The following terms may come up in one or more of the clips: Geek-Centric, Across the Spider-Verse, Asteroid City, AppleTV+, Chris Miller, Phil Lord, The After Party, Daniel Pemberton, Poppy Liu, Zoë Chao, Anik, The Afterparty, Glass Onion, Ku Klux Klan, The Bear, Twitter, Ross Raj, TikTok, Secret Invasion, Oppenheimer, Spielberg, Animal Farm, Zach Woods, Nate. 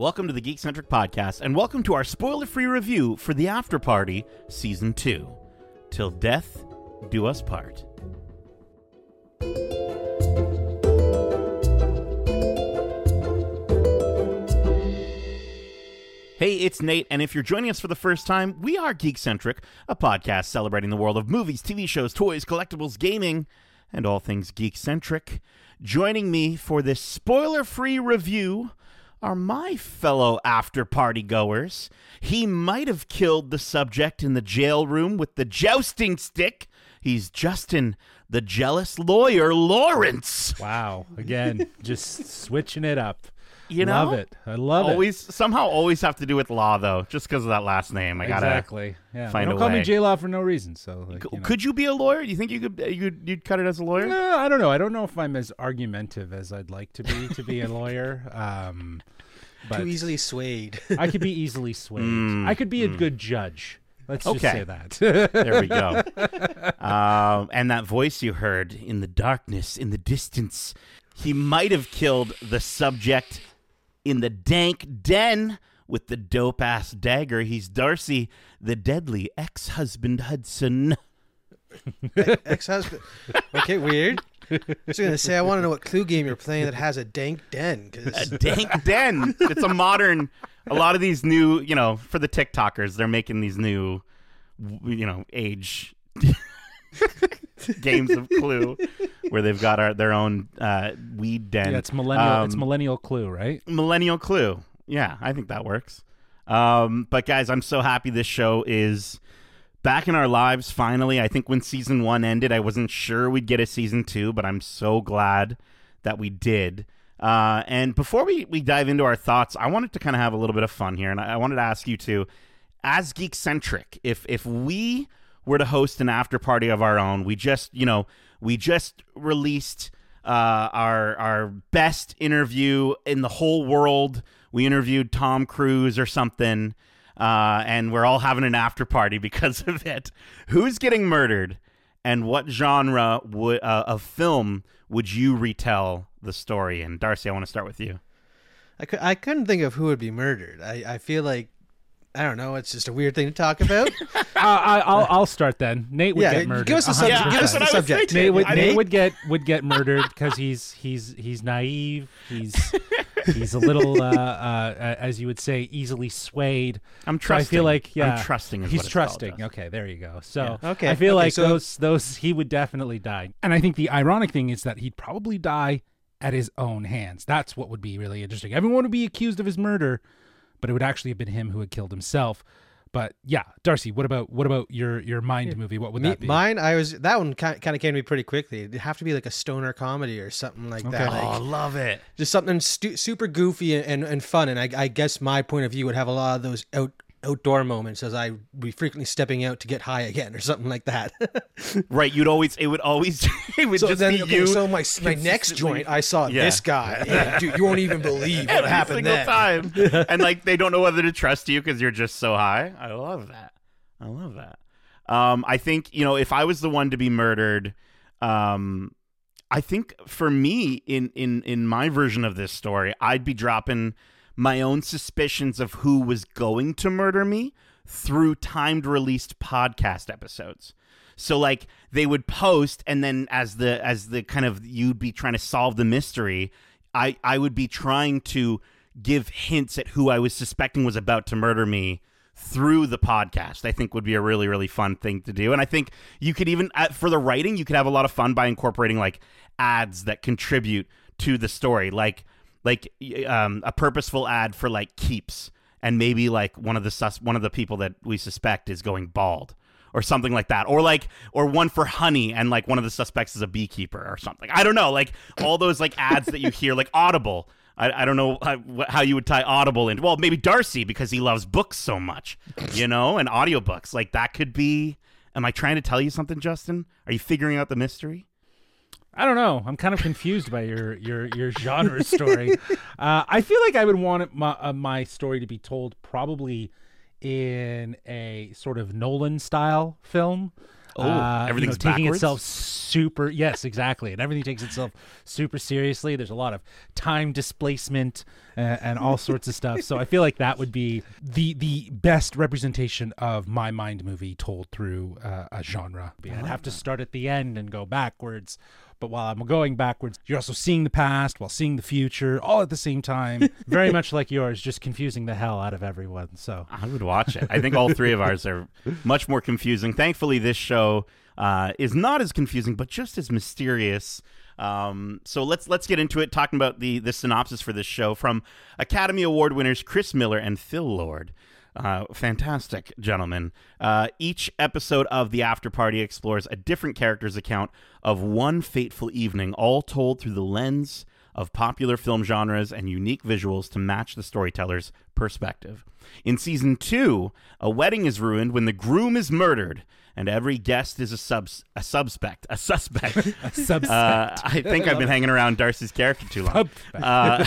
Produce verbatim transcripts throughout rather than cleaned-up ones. Welcome to the Geek-Centric Podcast, and welcome to our spoiler-free review for The Afterparty, Season two. Till death do us part. Hey, it's Nate, and if you're joining us for the first time, we are Geek-Centric, a podcast celebrating the world of movies, T V shows, toys, collectibles, gaming, and all things Geek-Centric. Joining me for this spoiler-free review are my fellow after-party goers. He might have killed the subject in the jail room with the jousting stick. He's Justin, the jealous lawyer, Lawrence. Wow. Again, just switching it up. You know, love it. I love always, it. Somehow always have to do with law, though, just because of that last name. I got to exactly. yeah. find a way. Don't call me J-Law for no reason. So, like, C- you know. Could you be a lawyer? Do you think you could, you'd, you'd cut it as a lawyer? No, I don't know. I don't know if I'm as argumentative as I'd like to be to be a lawyer. Um, but Too easily swayed. I could be easily swayed. Mm, I could be mm. a good judge. Let's okay. just say that. There we go. Um, and that voice you heard in the darkness, in the distance, he might have killed the subject in the dank den with the dope-ass dagger. He's Darcy, the deadly ex-husband Hudson. Ex-husband. Okay, weird. I was going to say, I want to know what clue game you're playing that has a dank den. Cause... A dank den. It's a modern, a lot of these new, you know, for the TikTokers, they're making these new, you know, age games of Clue, where they've got our, their own uh, weed den. Yeah, it's millennial. Um, it's millennial Clue, right? Millennial Clue. Yeah, I think that works. Um, but guys, I'm so happy this show is back in our lives finally. I think when season one ended, I wasn't sure we'd get a season two, but I'm so glad that we did. Uh, and before we, we dive into our thoughts, I wanted to kind of have a little bit of fun here, and I, I wanted to ask you two, as Geek-Centric, if if we were to host an after party of our own. We just, you know, we just released uh, our our best interview in the whole world. We interviewed Tom Cruise or something, uh, and we're all having an after party because of it. Who's getting murdered, and what genre would uh, of film would you retell the story in? Darcy, I want to start with you. I, cu- I couldn't think of who would be murdered. I, I feel like, I don't know. It's just a weird thing to talk about. uh, I, I'll, I'll start then. Nate would yeah, get murdered. Give us a subject. Yeah, give us a subject. Nate, would, Nate would get would get murdered because he's he's he's naive. He's he's a little, uh, uh, as you would say, easily swayed. I'm trusting. So I feel like yeah, I'm trusting. Is he's what it's trusting. Called, okay, there you go. So yeah. okay, I feel okay, like so... those those he would definitely die. And I think the ironic thing is that he'd probably die at his own hands. That's what would be really interesting. Everyone would be accused of his murder, but it would actually have been him who had killed himself. But yeah, Darcy, what about what about your, your mind movie? What would Me, that be? Mine, I was that one kind of came to me pretty quickly. It'd have to be like a stoner comedy or something like okay. that. Oh, like, I love it. Just something stu- super goofy and, and fun. And I, I guess my point of view would have a lot of those out, outdoor moments, as I would be frequently stepping out to get high again or something like that. Right, you'd always it would always it would so just then, be okay, you. So my my next joint, I saw yeah. this guy. Yeah, dude, you won't even believe what Every happened then. Time. And like they don't know whether to trust you because you're just so high. I love that. I love that. Um, I think you know if I was the one to be murdered, um, I think for me in in in my version of this story, I'd be dropping my own suspicions of who was going to murder me through timed released podcast episodes. So like they would post, and then as the as the kind of you'd be trying to solve the mystery, I, I would be trying to give hints at who I was suspecting was about to murder me through the podcast. I think would be a really, really fun thing to do. And I think you could even, for the writing, you could have a lot of fun by incorporating like ads that contribute to the story. Like, Like um, a purposeful ad for like Keeps, and maybe like one of the sus- one of the people that we suspect is going bald or something like that, or like or one for Honey, and like one of the suspects is a beekeeper or something. I don't know, like all those like ads that you hear, like Audible. I, I don't know how, how you would tie Audible into. Well, maybe Darcy because he loves books so much, you know, and audiobooks. Like that could be. Am I trying to tell you something, Justin? Are you figuring out the mystery? I don't know. I'm kind of confused by your your your genre story. Uh, I feel like I would want my, uh, my story to be told probably in a sort of Nolan style film. Oh, uh, everything's you know, taking backwards? itself super. Yes, exactly. And everything takes itself super seriously. There's a lot of time displacement and, and all sorts of stuff. So I feel like that would be the the best representation of my mind movie told through uh, a genre. I'd have to start at the end and go backwards. But while I'm going backwards, you're also seeing the past while seeing the future, all at the same time. Very much like yours, just confusing the hell out of everyone. So I would watch it. I think all three of ours are much more confusing. Thankfully, this show uh, is not as confusing, but just as mysterious. Um, so let's let's get into it, talking about the, the synopsis for this show from Academy Award winners Chris Miller and Phil Lord. Uh, fantastic gentlemen. Uh, each episode of The Afterparty explores a different character's account of one fateful evening, all told through the lens of popular film genres and unique visuals to match the storyteller's perspective. In season two, a wedding is ruined when the groom is murdered, and every guest is a subs a suspect a suspect. a suspect. Uh, I think I've been hanging around Darcy's character too long. Uh,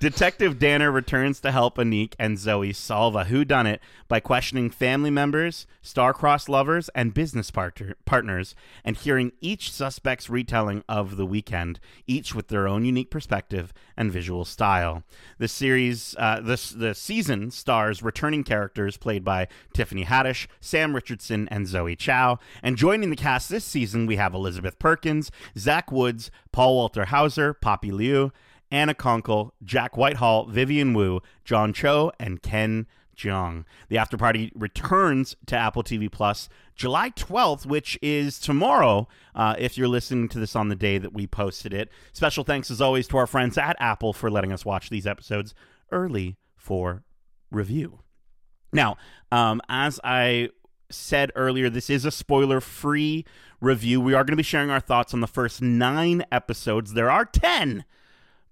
Detective Danner returns to help Anik and Zoe solve a whodunit by questioning family members, star-crossed lovers, and business partner- partners, and hearing each suspect's retelling of the weekend, each with their own unique perspective and visual style. The series, uh, the the season stars returning characters played by Tiffany Haddish, Sam Richardson, and Zoë Chao. And joining the cast this season, we have Elizabeth Perkins, Zach Woods, Paul Walter Hauser, Poppy Liu, Anna Conkle, Jack Whitehall, Vivian Wu, John Cho, and Ken Jeong. The Afterparty returns to Apple T V Plus July twelfth, which is tomorrow, uh, if you're listening to this on the day that we posted it. Special thanks, as always, to our friends at Apple for letting us watch these episodes early for review. Now, um, as I said earlier, this is a spoiler-free review. We are going to be sharing our thoughts on the first nine episodes. There are ten,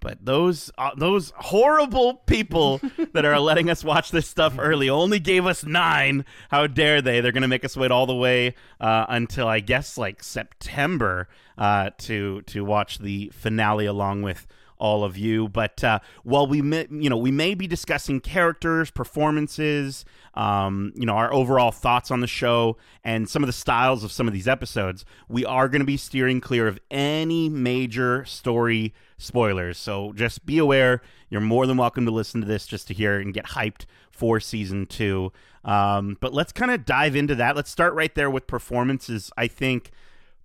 but those uh, those horrible people that are letting us watch this stuff early only gave us nine. How dare they? They're going to make us wait all the way uh, until, I guess, like September uh, to to watch the finale along with all of you. But uh, while we may, you know, we may be discussing characters, performances, um, you know, our overall thoughts on the show and some of the styles of some of these episodes, we are going to be steering clear of any major story spoilers. So just be aware. You're more than welcome to listen to this just to hear and get hyped for season two. Um, but let's kind of dive into that. Let's start right there with performances. I think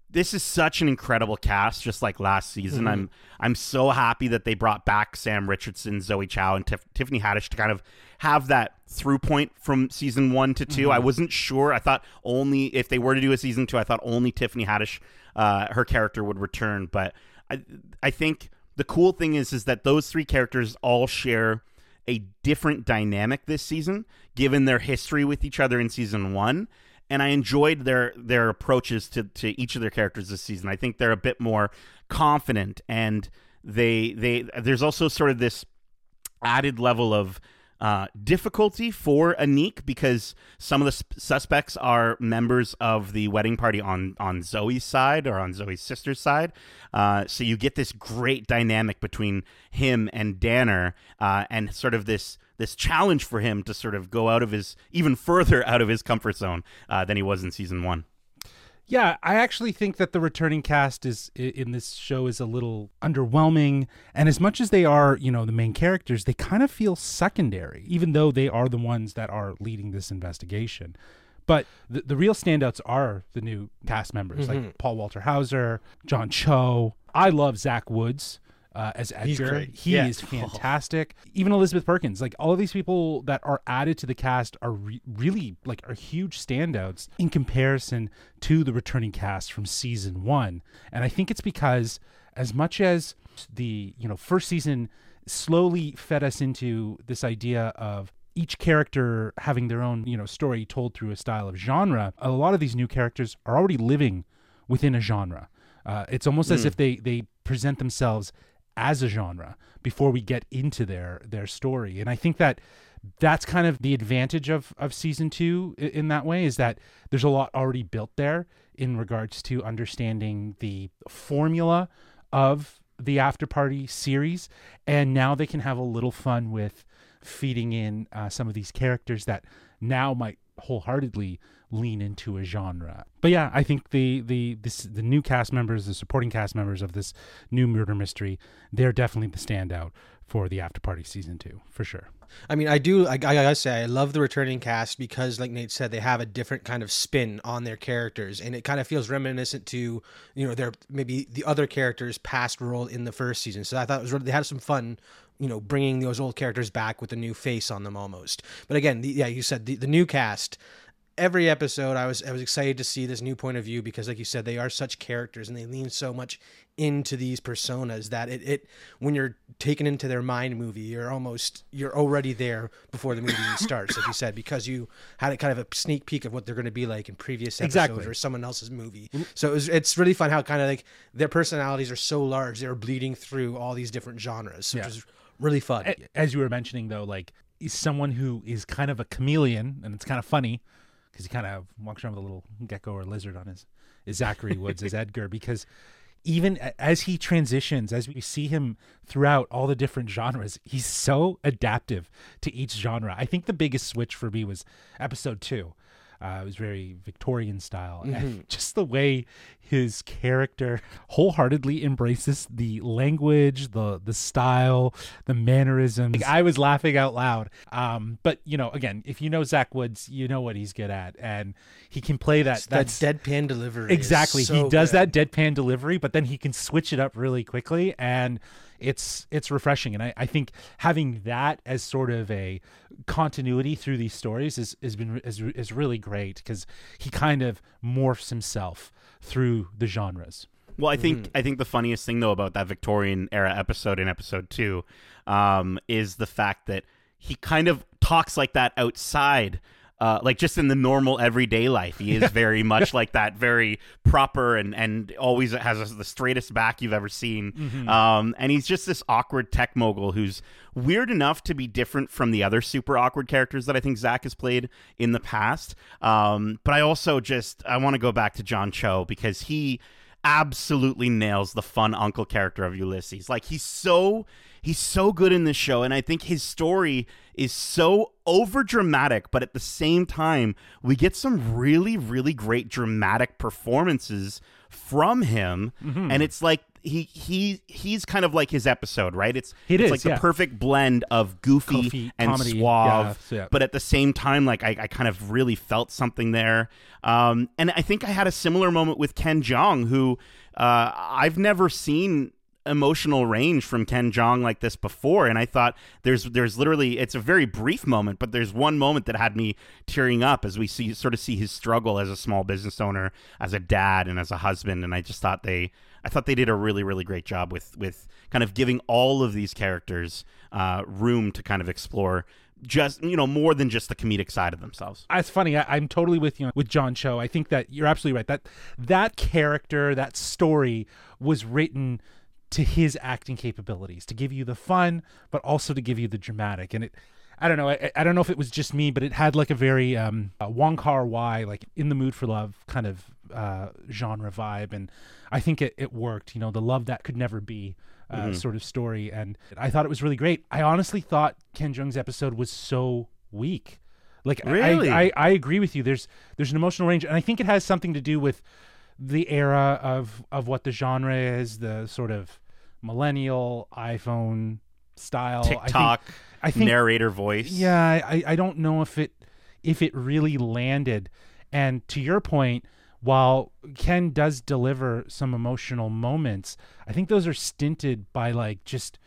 this is such an incredible cast, just like last season. Mm-hmm. I'm I'm so happy that they brought back Sam Richardson, Zoë Chao, and Tif- Tiffany Haddish to kind of have that through point from season one to two. Mm-hmm. I wasn't sure. I thought only, if they were to do a season two, I thought only Tiffany Haddish, uh, her character, would return. But I I think the cool thing is, is that those three characters all share a different dynamic this season, given their history with each other in season one. And I enjoyed their their approaches to, to each of their characters this season. I think they're a bit more confident, and they they there's also sort of this added level of uh, difficulty for Anik, because some of the sp- suspects are members of the wedding party on, on Zoe's side, or on Zoe's sister's side. Uh, so you get this great dynamic between him and Danner, uh, and sort of this... this challenge for him to sort of go out of his, even further out of his comfort zone uh, than he was in season one. Yeah, I actually think that the returning cast is in this show is a little underwhelming. And as much as they are, you know, the main characters, they kind of feel secondary, even though they are the ones that are leading this investigation. But the, the real standouts are the new cast members, mm-hmm. like Paul Walter Hauser, John Cho. I love Zach Woods. Uh, as Edgar, he yeah. is fantastic. Oh. Even Elizabeth Perkins, like all of these people that are added to the cast are re- really like are huge standouts in comparison to the returning cast from season one. And I think it's because as much as the, you know, first season slowly fed us into this idea of each character having their own, you know, story told through a style of genre, a lot of these new characters are already living within a genre. Uh, it's almost mm. as if they, they present themselves as a genre before we get into their their story. And I think that that's kind of the advantage of of season two in that way, is that there's a lot already built there in regards to understanding the formula of the Afterparty series, and now they can have a little fun with feeding in uh, some of these characters that now might wholeheartedly lean into a genre. But yeah, I think the the this, the new cast members, the supporting cast members of this new murder mystery, they're definitely the standout for the Afterparty season two, for sure. I mean, I do, I, I gotta say, I love the returning cast because, like Nate said, they have a different kind of spin on their characters, and it kind of feels reminiscent to, you know, their, maybe the other characters' past role in the first season. So I thought it was really, they had some fun, you know, bringing those old characters back with a new face on them almost. But again, the, yeah, you said the, the new cast. Every episode, I was I was excited to see this new point of view because, like you said, they are such characters and they lean so much into these personas that it, it when you're taken into their mind movie, you're almost you're already there before the movie starts, like you said, because you had a kind of a sneak peek of what they're going to be like in previous episodes exactly. or someone else's movie. Mm-hmm. So it was, it's really fun how kind of like their personalities are so large, they're bleeding through all these different genres, which yeah. is really fun. As you were mentioning, though, like someone who is kind of a chameleon, and it's kind of funny, because he kind of walks around with a little gecko or lizard on his, is Zachary Woods as Edgar, because even as he transitions, as we see him throughout all the different genres, he's so adaptive to each genre. I think the biggest switch for me was episode two. Uh, it was very Victorian style. Mm-hmm. And just the way his character wholeheartedly embraces the language, the the style, the mannerisms. Like, I was laughing out loud. Um, but, you know, again, if you know Zach Woods, you know what he's good at. And he can play that. That deadpan delivery. Exactly. So he does good. that deadpan delivery, but then he can switch it up really quickly. And it's it's refreshing. And I, I think having that as sort of a continuity through these stories is, is been is, is really great because he kind of morphs himself through the genres. Well, I think mm. I think the funniest thing though about that Victorian era episode in episode two um, is the fact that he kind of talks like that outside. Uh, like just in the normal everyday life, he is very much like that, very proper and, and always has the straightest back you've ever seen. Mm-hmm. Um, and he's just this awkward tech mogul who's weird enough to be different from the other super awkward characters that I think Zach has played in the past. Um, but I also just, I want to go back to John Cho because he absolutely nails the fun uncle character of Ulysses. Like he's so he's so good in this show, and I think his story is so over dramatic, but at the same time we get some really really great dramatic performances from him. Mm-hmm. And it's like he he he's kind of like his episode, right? It's it it's is, like yeah. the perfect blend of goofy, goofy and comedy, suave, yeah, yeah. but at the same time like I, I kind of really felt something there. Um, and I think I had a similar moment with Ken Jeong, who uh, I've never seen emotional range from Ken Jeong like this before. And I thought there's there's literally, it's a very brief moment, but there's one moment that had me tearing up as we see sort of see his struggle as a small business owner, as a dad and as a husband. And I just thought they, I thought they did a really, really great job with, with kind of giving all of these characters uh, room to kind of explore just, you know, more than just the comedic side of themselves. It's funny. I, I'm totally with you with John Cho. I think that you're absolutely right. That that character, that story was written to his acting capabilities, to give you the fun, but also to give you the dramatic. And it, I don't know, I, I don't know if it was just me, but it had like a very um, uh, Wong Kar-wai, like In the Mood for Love kind of uh, genre vibe. And I think it, it worked, you know, the love that could never be uh, mm-hmm. sort of story. And I thought it was really great. I honestly thought Ken Jeong's episode was so weak. Like, really? I, I, I agree with you. There's, there's an emotional range. And I think it has something to do with the era of, of what the genre is, the sort of millennial iPhone style TikTok I think, I think, narrator voice. Yeah, I, I don't know if it if it really landed. And to your point, while Ken does deliver some emotional moments, I think those are stinted by like just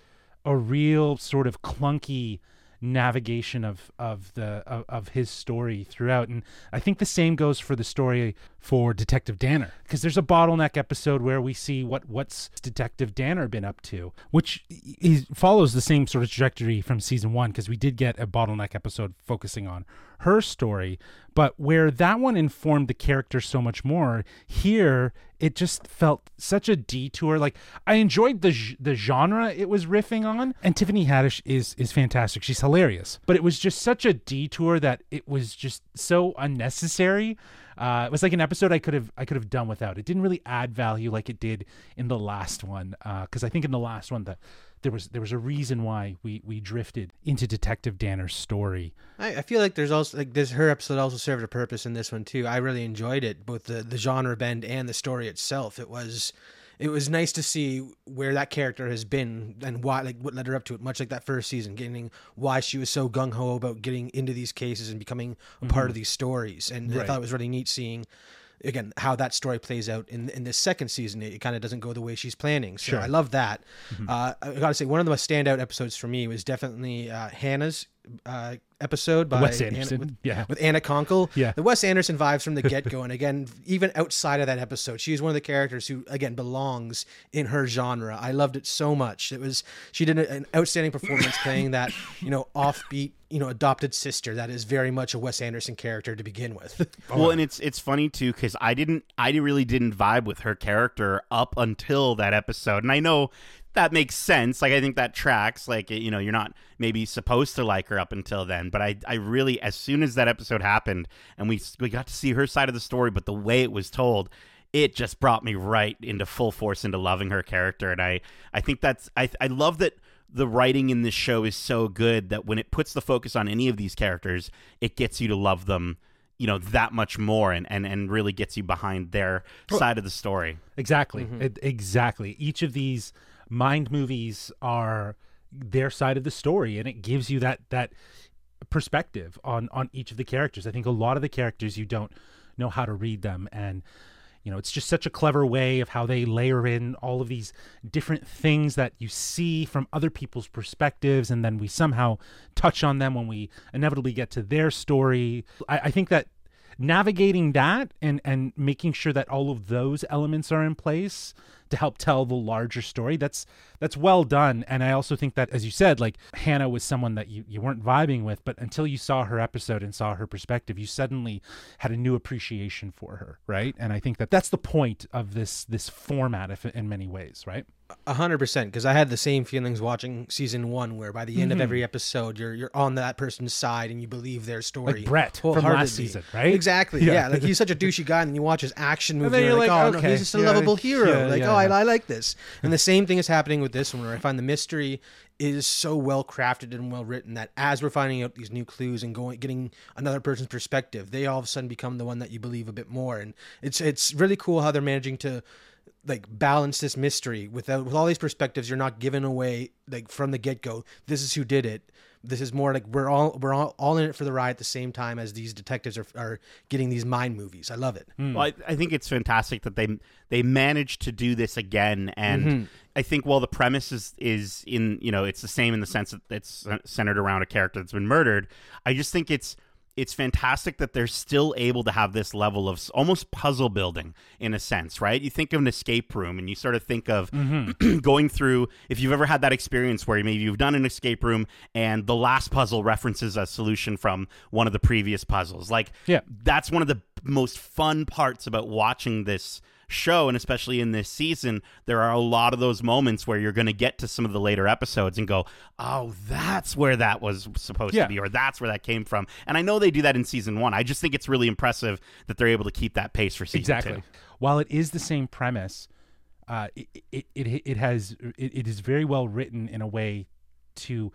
a real sort of clunky navigation of of the of, of his story throughout. And I think the same goes for the story for Detective Danner, because there's a bottleneck episode where we see what what's Detective Danner been up to, which he follows the same sort of trajectory from season one, because we did get a bottleneck episode focusing on her story, but where that one informed the character so much more. Here it just felt such a detour. Like I enjoyed the the genre it was riffing on, and Tiffany Haddish is is fantastic. She's hilarious, but it was just such a detour that it was just so unnecessary. Uh, it was like an episode I could have I could have done without. It didn't really add value like it did in the last one, because uh, I think in the last one that there was there was a reason why we we drifted into Detective Danner's story. I, I feel like there's also like this her episode also served a purpose in this one too. I really enjoyed it, both the the genre bend and the story itself. It was it was nice to see where that character has been and why, like what led her up to it, much like that first season, getting why she was so gung-ho about getting into these cases and becoming a mm-hmm. part of these stories. And right. I thought it was really neat seeing, again, how that story plays out in in this second season. It, it kind of doesn't go the way she's planning. So sure. I love that. Mm-hmm. Uh, I got to say, one of the most standout episodes for me was definitely uh, Hannah's uh, episode by Wes Anderson, Anna, with, yeah. with Anna Conkle. Yeah. The Wes Anderson vibes from the get-go. And again, even outside of that episode, she is one of the characters who, again, belongs in her genre. I loved it so much. It was, she did an outstanding performance playing that, you know, offbeat, you know, adopted sister that is very much a Wes Anderson character to begin with. Well, and it's it's funny too, because I didn't, I really didn't vibe with her character up until that episode. And I know that makes sense. Like, I think that tracks. Like, you know, you're not maybe supposed to like her up until then. But I, I really, as soon as that episode happened, and we we got to see her side of the story, but the way it was told, it just brought me right into full force into loving her character. And I, I think that's, I, I love that. The writing in this show is so good that when it puts the focus on any of these characters, it gets you to love them, you know, that much more, and, and, and really gets you behind their side of the story. Exactly. Mm-hmm. It, exactly. Each of these mind movies are their side of the story, and it gives you that that perspective on, on each of the characters. I think a lot of the characters, you don't know how to read them, and you know, it's just such a clever way of how they layer in all of these different things that you see from other people's perspectives, and then we somehow touch on them when we inevitably get to their story. I, I think that navigating that and, and making sure that all of those elements are in place to help tell the larger story, that's that's well done. And I also think that, as you said, like, Hannah was someone that you, you weren't vibing with, but until you saw her episode and saw her perspective, you suddenly had a new appreciation for her, right? And I think that that's the point of this this format if, in many ways, right? A hundred percent, because I had the same feelings watching season one, where by the end mm-hmm. of every episode, you're you're on that person's side and you believe their story. Like Brett from last season, right? Exactly, yeah. yeah. Like, he's such a douchey guy, and you watch his action movie, and you're like, like oh, okay. no, he's just a yeah, lovable hero. Yeah, like, yeah. oh, I, I like this. And the same thing is happening with this one, where I find the mystery is so well crafted and well written that as we're finding out these new clues and going getting another person's perspective, they all of a sudden become the one that you believe a bit more. And it's it's really cool how they're managing to, like, balance this mystery without with all these perspectives. You're not given away, like, from the get-go, this is who did it. This is more like we're all we're all, all in it for the ride at the same time as these detectives are are getting these mind movies. I love it. Mm. Well, I, I think it's fantastic that they they managed to do this again. And mm-hmm. I think while the premise is, is in, you know, it's the same in the sense that it's centered around a character that's been murdered, I just think it's It's fantastic that they're still able to have this level of almost puzzle building in a sense, right? You think of an escape room and you sort of think of mm-hmm. going through, if you've ever had that experience where maybe you've done an escape room and the last puzzle references a solution from one of the previous puzzles. Like, yeah. that's one of the most fun parts about watching this show, and especially in this season, there are a lot of those moments where you're going to get to some of the later episodes and go, oh, that's where that was supposed yeah. to be, or that's where that came from. And I know they do that in season one. I just think it's really impressive that they're able to keep that pace for season exactly. two. While it is the same premise, uh, it, it, it, it has it, it is very well written in a way to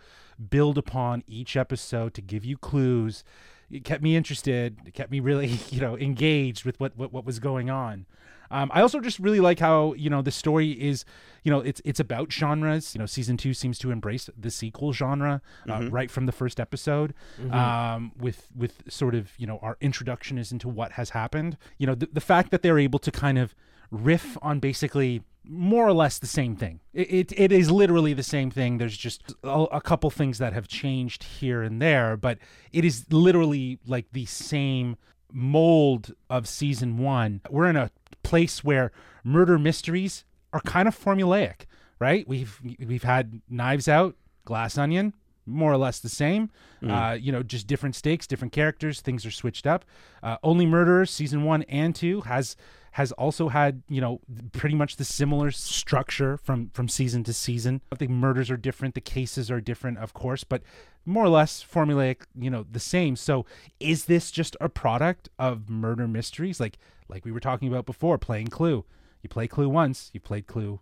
build upon each episode, to give you clues. It kept me interested. It kept me really, you know, engaged with what, what, what was going on. Um, I also just really like how, you know, the story is, you know, it's it's about genres. You know, season two seems to embrace the sequel genre uh, mm-hmm. right from the first episode mm-hmm. um, with with sort of, you know, our introduction is into what has happened. You know, the, the fact that they're able to kind of riff on basically more or less the same thing. It it, it is literally the same thing. There's just a, a couple things that have changed here and there, but it is literally like the same mold of season one. We're in a place where murder mysteries are kind of formulaic, right? We've we've had Knives Out, Glass Onion, more or less the same. Mm. Uh, you know, just different stakes, different characters. Things are switched up. Uh, Only Murders, season one and two has has also had, you know, pretty much the similar structure from from season to season. The murders are different, the cases are different, of course, but more or less formulaic, you know, the same. So is this just a product of murder mysteries? Like like we were talking about before, playing Clue. You play Clue once, you played Clue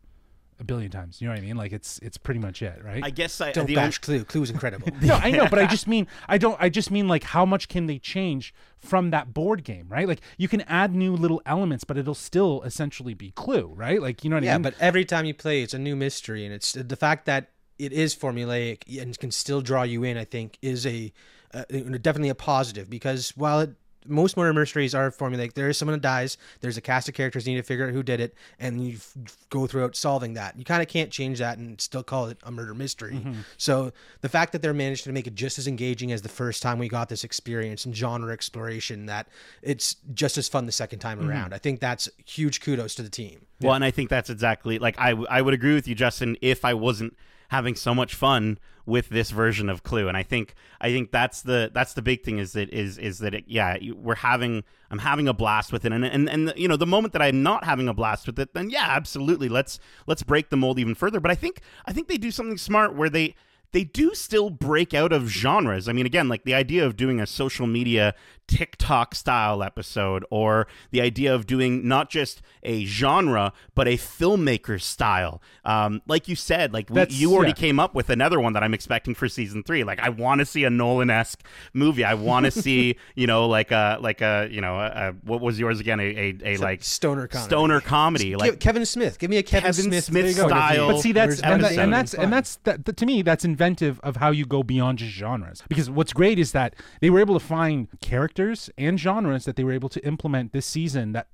a billion times. You know what I mean? Like it's it's pretty much it, right? I guess I don't the bash only... Clue. Clue is incredible. No, I know, but I just mean I don't. I just mean like how much can they change from that board game, right? Like you can add new little elements, but it'll still essentially be Clue, right? Like you know what yeah, I mean? Yeah, but every time you play, it's a new mystery, and it's the fact that it is formulaic and can still draw you in. I think is a uh, definitely a positive because while it. Most murder mysteries are formulaic. There is someone who dies. There's a cast of characters. You need to figure out who did it, and you f- go throughout solving that. You kind of can't change that and still call it a murder mystery. Mm-hmm. So the fact that they're managed to make it just as engaging as the first time we got this experience and genre exploration, that it's just as fun the second time mm-hmm. around. I think that's huge kudos to the team. Well, yeah. And I think that's exactly like I, w- I would agree with you, Justin, if I wasn't having so much fun with this version of Clue. And I think I think that's the that's the big thing is that is is that it, yeah we're having I'm having a blast with it and and and you know the moment that I'm not having a blast with it, then yeah absolutely let's let's break the mold even further. But I think I think they do something smart where they they do still break out of genres. I mean, again, like the idea of doing a social media TikTok style episode, or the idea of doing not just a genre, but a filmmaker style. Um, like you said, like we, you already yeah. came up with another one that I'm expecting for season three. Like I want to see a Nolan-esque movie. I want to see, you know, like a, like a, you know, a, a, what was yours again? A, a, a like stoner comedy. Stoner comedy. Like Kevin Smith. Give me a Kevin, Kevin Smith, Smith style. But see, that's, and, that, and that's, and that's, that, to me, that's inventive. Inventive of how you go beyond just genres, because what's great is that they were able to find characters and genres that they were able to implement this season that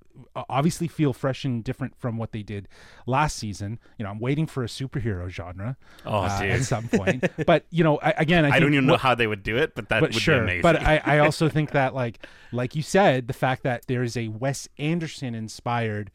obviously feel fresh and different from what they did last season. You know, I'm waiting for a superhero genre oh, uh, at some point, but you know, I, again, I, I think don't even what, know how they would do it, but that but would sure, be amazing. But I, I also think that, like, like you said, the fact that there is a Wes Anderson inspired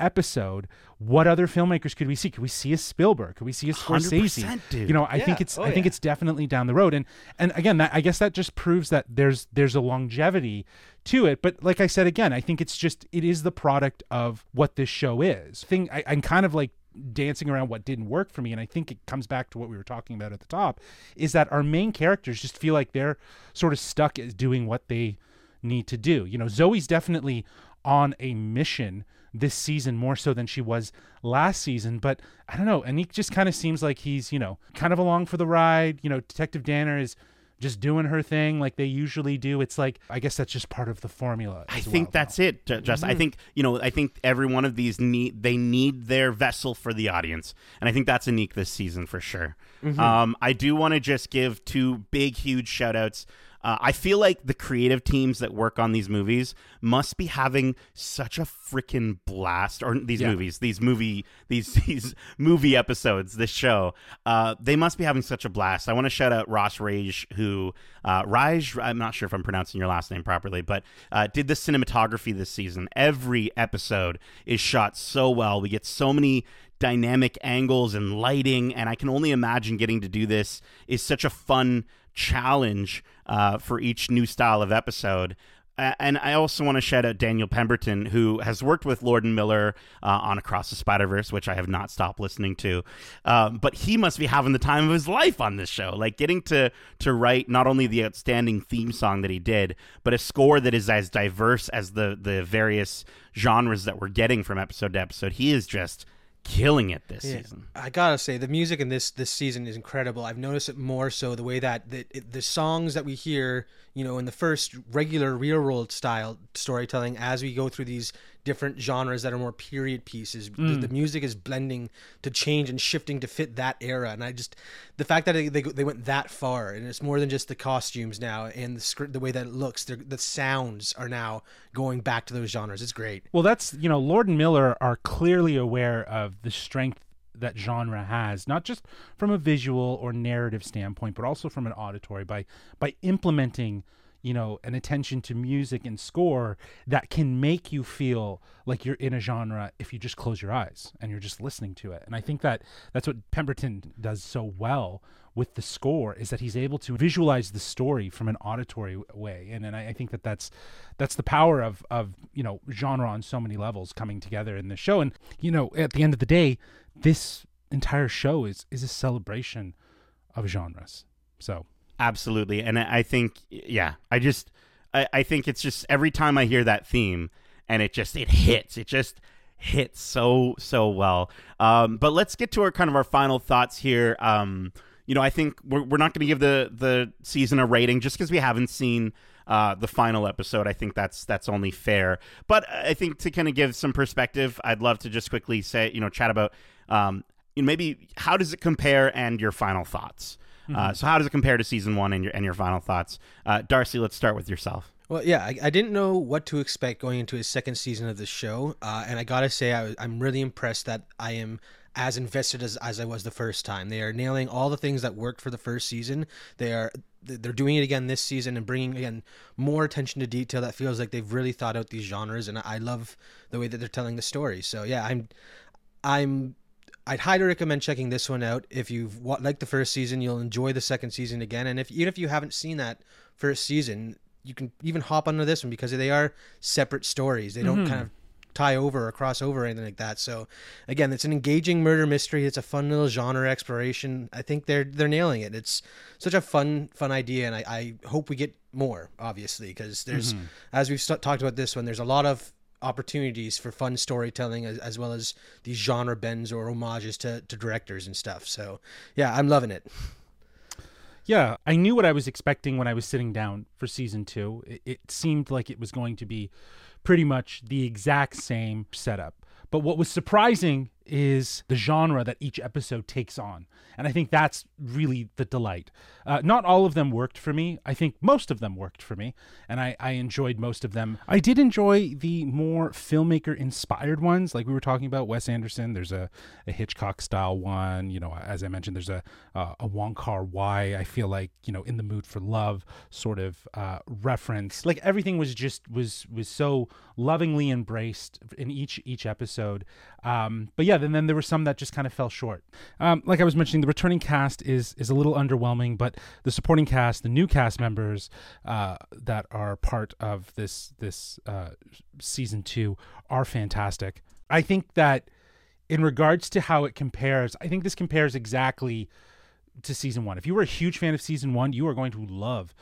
episode, what other filmmakers could we see? Could we see a Spielberg? Could we see a Scorsese? Dude. You know, I yeah. think it's oh, I think yeah. it's definitely down the road. And and again, that, I guess that just proves that there's there's a longevity to it. But like I said again, I think it's just it is the product of what this show is. Thing I, I'm kind of like dancing around what didn't work for me, and I think it comes back to what we were talking about at the top, is that our main characters just feel like they're sort of stuck as doing what they need to do. You know, Zoe's definitely on a mission this season more so than she was last season, but I don't know, Anik just kind of seems like he's, you know, kind of along for the ride. You know, Detective Danner is just doing her thing like they usually do. It's like, I guess that's just part of the formula. I think well, that's though. it, Justin. Mm-hmm. I think, you know, I think every one of these need, they need their vessel for the audience. And I think that's Anik this season for sure. Mm-hmm. Um, I do want to just give two big, huge shout outs. Uh, I feel like the creative teams that work on these movies must be having such a freaking blast. Or these yeah. movies, these movie, these these movie episodes, this show. Uh, they must be having such a blast. I want to shout out Ross Raj, who uh, Raj. I'm not sure if I'm pronouncing your last name properly, but uh, did the cinematography this season. Every episode is shot so well. We get so many dynamic angles and lighting, and I can only imagine getting to do this is such a fun challenge uh, for each new style of episode. Uh, and I also want to shout out Daniel Pemberton, who has worked with Lord and Miller uh, on Across the Spider-Verse, which I have not stopped listening to. Um, but he must be having the time of his life on this show, like getting to to write not only the outstanding theme song that he did, but a score that is as diverse as the the various genres that we're getting from episode to episode. He is just killing it this yeah. season. I gotta say, the music in this this season is incredible. I've noticed it more so the way that the, the songs that we hear, you know, in the first regular real world style storytelling, as we go through these different genres that are more period pieces, mm. the, the music is blending to change and shifting to fit that era. And I just, the fact that they they, they went that far, and it's more than just the costumes now and the script, the way that it looks, the sounds are now going back to those genres. It's great. Well, that's, you know, Lord and Miller are clearly aware of the strength that genre has, not just from a visual or narrative standpoint, but also from an auditory, by by implementing, you know, an attention to music and score that can make you feel like you're in a genre if you just close your eyes and you're just listening to it. And I think that that's what Pemberton does so well with the score, is that he's able to visualize the story from an auditory way. And and I, I think that that's that's the power of of you know, genre on so many levels coming together in this show. And you know, at the end of the day, this entire show is is a celebration of genres. So absolutely. And I think, yeah, I just, I, I think it's just every time I hear that theme and it just, it hits, it just hit so, so well. Um, but let's get to our kind of our final thoughts here. Um, you know, I think we're, we're not going to give the, the season a rating just because we haven't seen uh, the final episode. I think that's that's only fair. But I think to kind of give some perspective, I'd love to just quickly say, you know, chat about um, you know, maybe how does it compare and your final thoughts. Mm-hmm. Uh, so how does it compare to season one and your and your final thoughts? Uh, Darcy, let's start with yourself. Well, yeah, I, I didn't know what to expect going into his second season of the show. Uh, and I got to say, I, I'm really impressed that I am as invested as, as I was the first time. They are nailing all the things that worked for the first season. They are they're doing it again this season and bringing, again, more attention to detail that feels like they've really thought out these genres. And I love the way that they're telling the story. So, yeah, I'm I'm. I'd highly recommend checking this one out. If you've liked the first season, you'll enjoy the second season again. And if even if you haven't seen that first season, you can even hop onto this one because they are separate stories. They don't mm-hmm. kind of tie over or cross over or anything like that. So, again, it's an engaging murder mystery. It's a fun little genre exploration. I think they're they're nailing it. It's such a fun fun idea, and I, I hope we get more, obviously, because there's, mm-hmm. as we've st- talked about this one, there's a lot of opportunities for fun storytelling as, as well as these genre bends or homages to, to directors and stuff. So yeah, I'm loving it. Yeah, I knew what I was expecting when I was sitting down for season two. It, it seemed like it was going to be pretty much the exact same setup. But what was surprising is the genre that each episode takes on. And I think that's really the delight. Uh, not all of them worked for me. I think most of them worked for me. And I, I enjoyed most of them. I did enjoy the more filmmaker-inspired ones. Like we were talking about Wes Anderson. There's a, a Hitchcock-style one. You know, as I mentioned, there's a, uh, a Wong Kar-wai, I feel like, you know, In the Mood for Love sort of uh, reference. Like everything was just, was was so lovingly embraced in each each episode. Um, but yeah, and then there were some that just kind of fell short. Um, like I was mentioning, the returning cast is is a little underwhelming, but the supporting cast, the new cast members uh, that are part of this this uh, season two are fantastic. I think that in regards to how it compares, I think this compares exactly to season one. If you were a huge fan of season one, you are going to love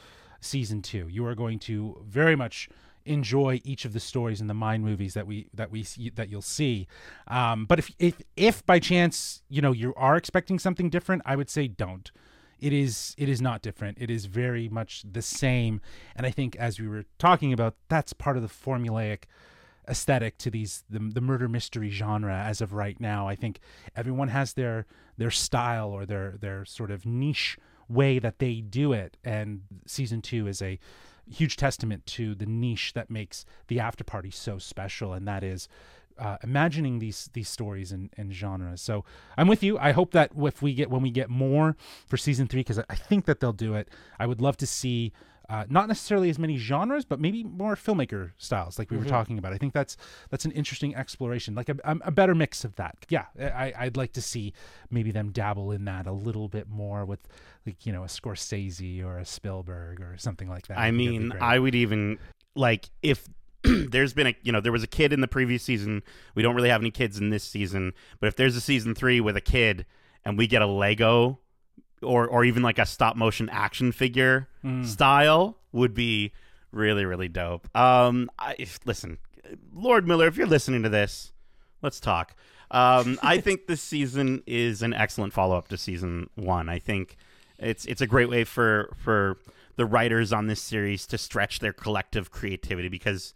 season two. You are going to very much enjoy each of the stories in the mind movies that we that we see, that you'll see. Um, but if, if if by chance, you know, you are expecting something different, I would say don't. It is it is not different. It is very much the same. And I think as we were talking about, that's part of the formulaic aesthetic to these the, the murder mystery genre as of right now. I think everyone has their their style or their their sort of niche way that they do it. And season two is a huge testament to the niche that makes The Afterparty so special, and that is uh, imagining these these stories and, and genres. So I'm with you. I hope that if we get when we get more for season three, because I think that they'll do it. I would love to see uh, not necessarily as many genres, but maybe more filmmaker styles, like we mm-hmm. were talking about. I think that's that's an interesting exploration, like a, a better mix of that. Yeah, I, I'd like to see maybe them dabble in that a little bit more with, like, you know, a Scorsese or a Spielberg or something like that. I mean, I would even, like, if there's been a, you know, there was a kid in the previous season. We don't really have any kids in this season, but if there's a season three with a kid and we get a Lego or or even like a stop motion action figure mm. style, would be really, really dope. Um, I, if, listen, Lord Miller, if you're listening to this, let's talk. Um, I think this season is an excellent follow-up to season one. I think It's it's a great way for, for the writers on this series to stretch their collective creativity because,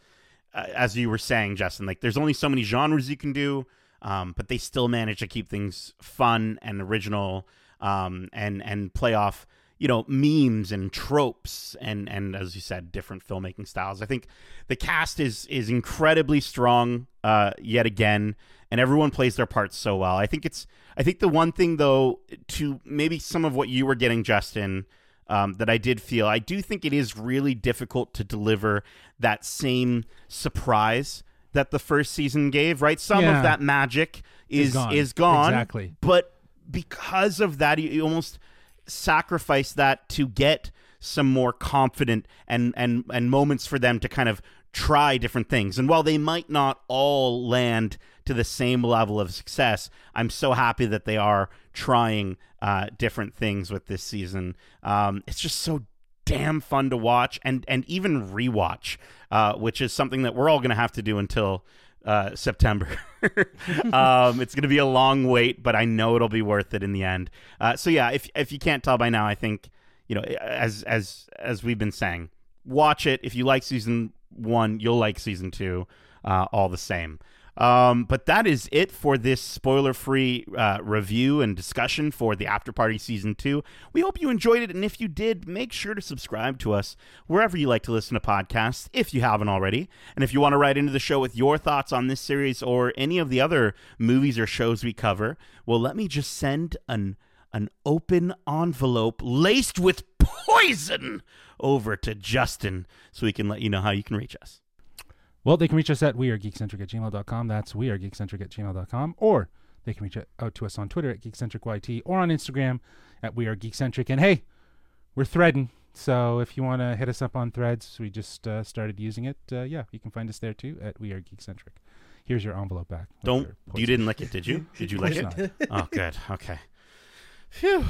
uh, as you were saying, Justin, like there's only so many genres you can do, um, but they still manage to keep things fun and original, um, and and play off, you know, memes and tropes and, and as you said, different filmmaking styles. I think the cast is is incredibly strong uh, yet again, and everyone plays their parts so well. I think it's. I think the one thing, though, to maybe some of what you were getting, Justin, um, that I did feel, I do think it is really difficult to deliver that same surprise that the first season gave, right? Some yeah. of that magic is, is gone. Is gone exactly. But because of that, you almost sacrifice that to get some more confident and, and, and moments for them to kind of try different things. And while they might not all land to the same level of success, I'm so happy that they are trying uh, different things with this season. Um, it's just so damn fun to watch and, and even rewatch, uh, which is something that we're all going to have to do until uh, September. um, it's going to be a long wait, but I know it'll be worth it in the end. Uh, so yeah, if if you can't tell by now, I think, you know, as as as we've been saying, watch it. If you like season one, you'll like season two, uh, all the same. Um, but that is it for this spoiler-free uh, review and discussion for The After Party Season two. We hope you enjoyed it, and if you did, make sure to subscribe to us wherever you like to listen to podcasts, if you haven't already. And if you want to write into the show with your thoughts on this series or any of the other movies or shows we cover, well, let me just send an an open envelope laced with poison over to Justin so he can let you know how you can reach us. Well, they can reach us at we are geek centric at gmail dot com. That's we are geek centric at gmail dot com. Or they can reach out to us on Twitter at geek centric y t or on Instagram at we are geek centric. And hey, we're threading. So if you want to hit us up on threads, we just uh, started using it. Uh, yeah, you can find us there too at we are geek centric. Here's your envelope back. Don't. You didn't lick it, did you? Did you lick it? Not. Oh, good. Okay. Phew.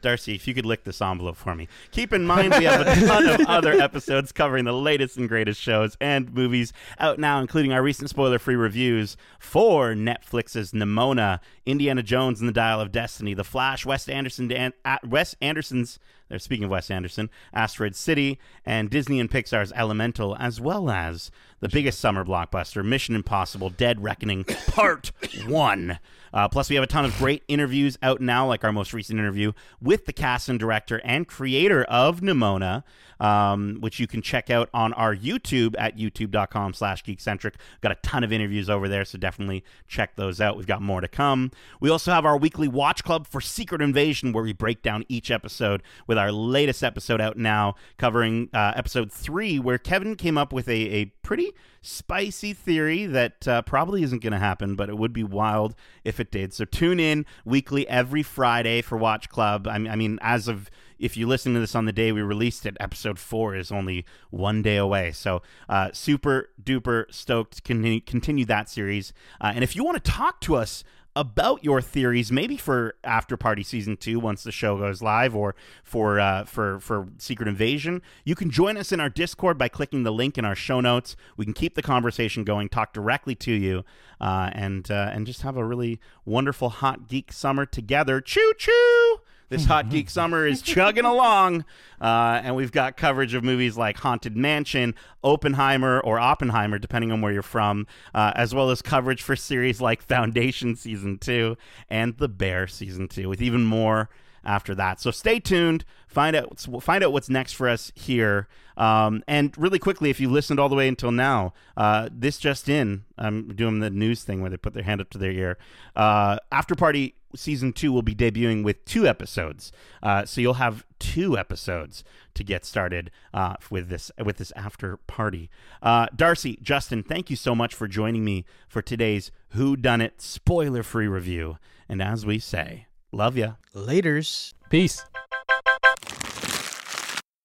Darcy, if you could lick this envelope for me. Keep in mind, we have a ton of other episodes covering the latest and greatest shows and movies out now, including our recent spoiler-free reviews for Netflix's Nimona, Indiana Jones and the Dial of Destiny, The Flash, Wes Anderson, Dan- at Wes Anderson's, they're speaking of Wes Anderson, Asteroid City, and Disney and Pixar's Elemental, as well as the biggest summer blockbuster, Mission Impossible, Dead Reckoning, Part one. Uh, plus, we have a ton of great interviews out now, like our most recent interview with the cast and director and creator of Nimona, um, which you can check out on our YouTube at youtube.com slash geekcentric. Got a ton of interviews over there, so definitely check those out. We've got more to come. We also have our weekly watch club for Secret Invasion, where we break down each episode, with our latest episode out now covering uh, episode three, where Kevin came up with a, a pretty spicy theory that uh, probably isn't going to happen, but it would be wild if it did. So tune in weekly every Friday for Watch Club. I, I mean, as of if you listen to this on the day we released it, episode four is only one day away. So uh, super duper stoked to continue, continue that series. Uh, and if you want to talk to us about your theories, maybe for After Party Season two once the show goes live, or for uh, for for Secret Invasion, you can join us in our Discord by clicking the link in our show notes. We can keep the conversation going, talk directly to you, uh, and uh, and just have a really wonderful hot geek summer together. Choo choo! This hot geek summer is chugging along, uh, and we've got coverage of movies like Haunted Mansion, Oppenheimer, or Oppenheimer, depending on where you're from, uh, as well as coverage for series like Foundation Season two and The Bear Season two, with even more after that. So stay tuned. Find out find out what's next for us here. Um, and really quickly, if you listened all the way until now, uh, this just in, I'm doing the news thing where they put their hand up to their ear. Uh, After Party Season two will be debuting with two episodes. Uh, so you'll have two episodes to get started uh, with this with this After Party. Uh, Darcy, Justin, thank you so much for joining me for today's Whodunit spoiler-free review. And as we say, love ya. Laters. Peace.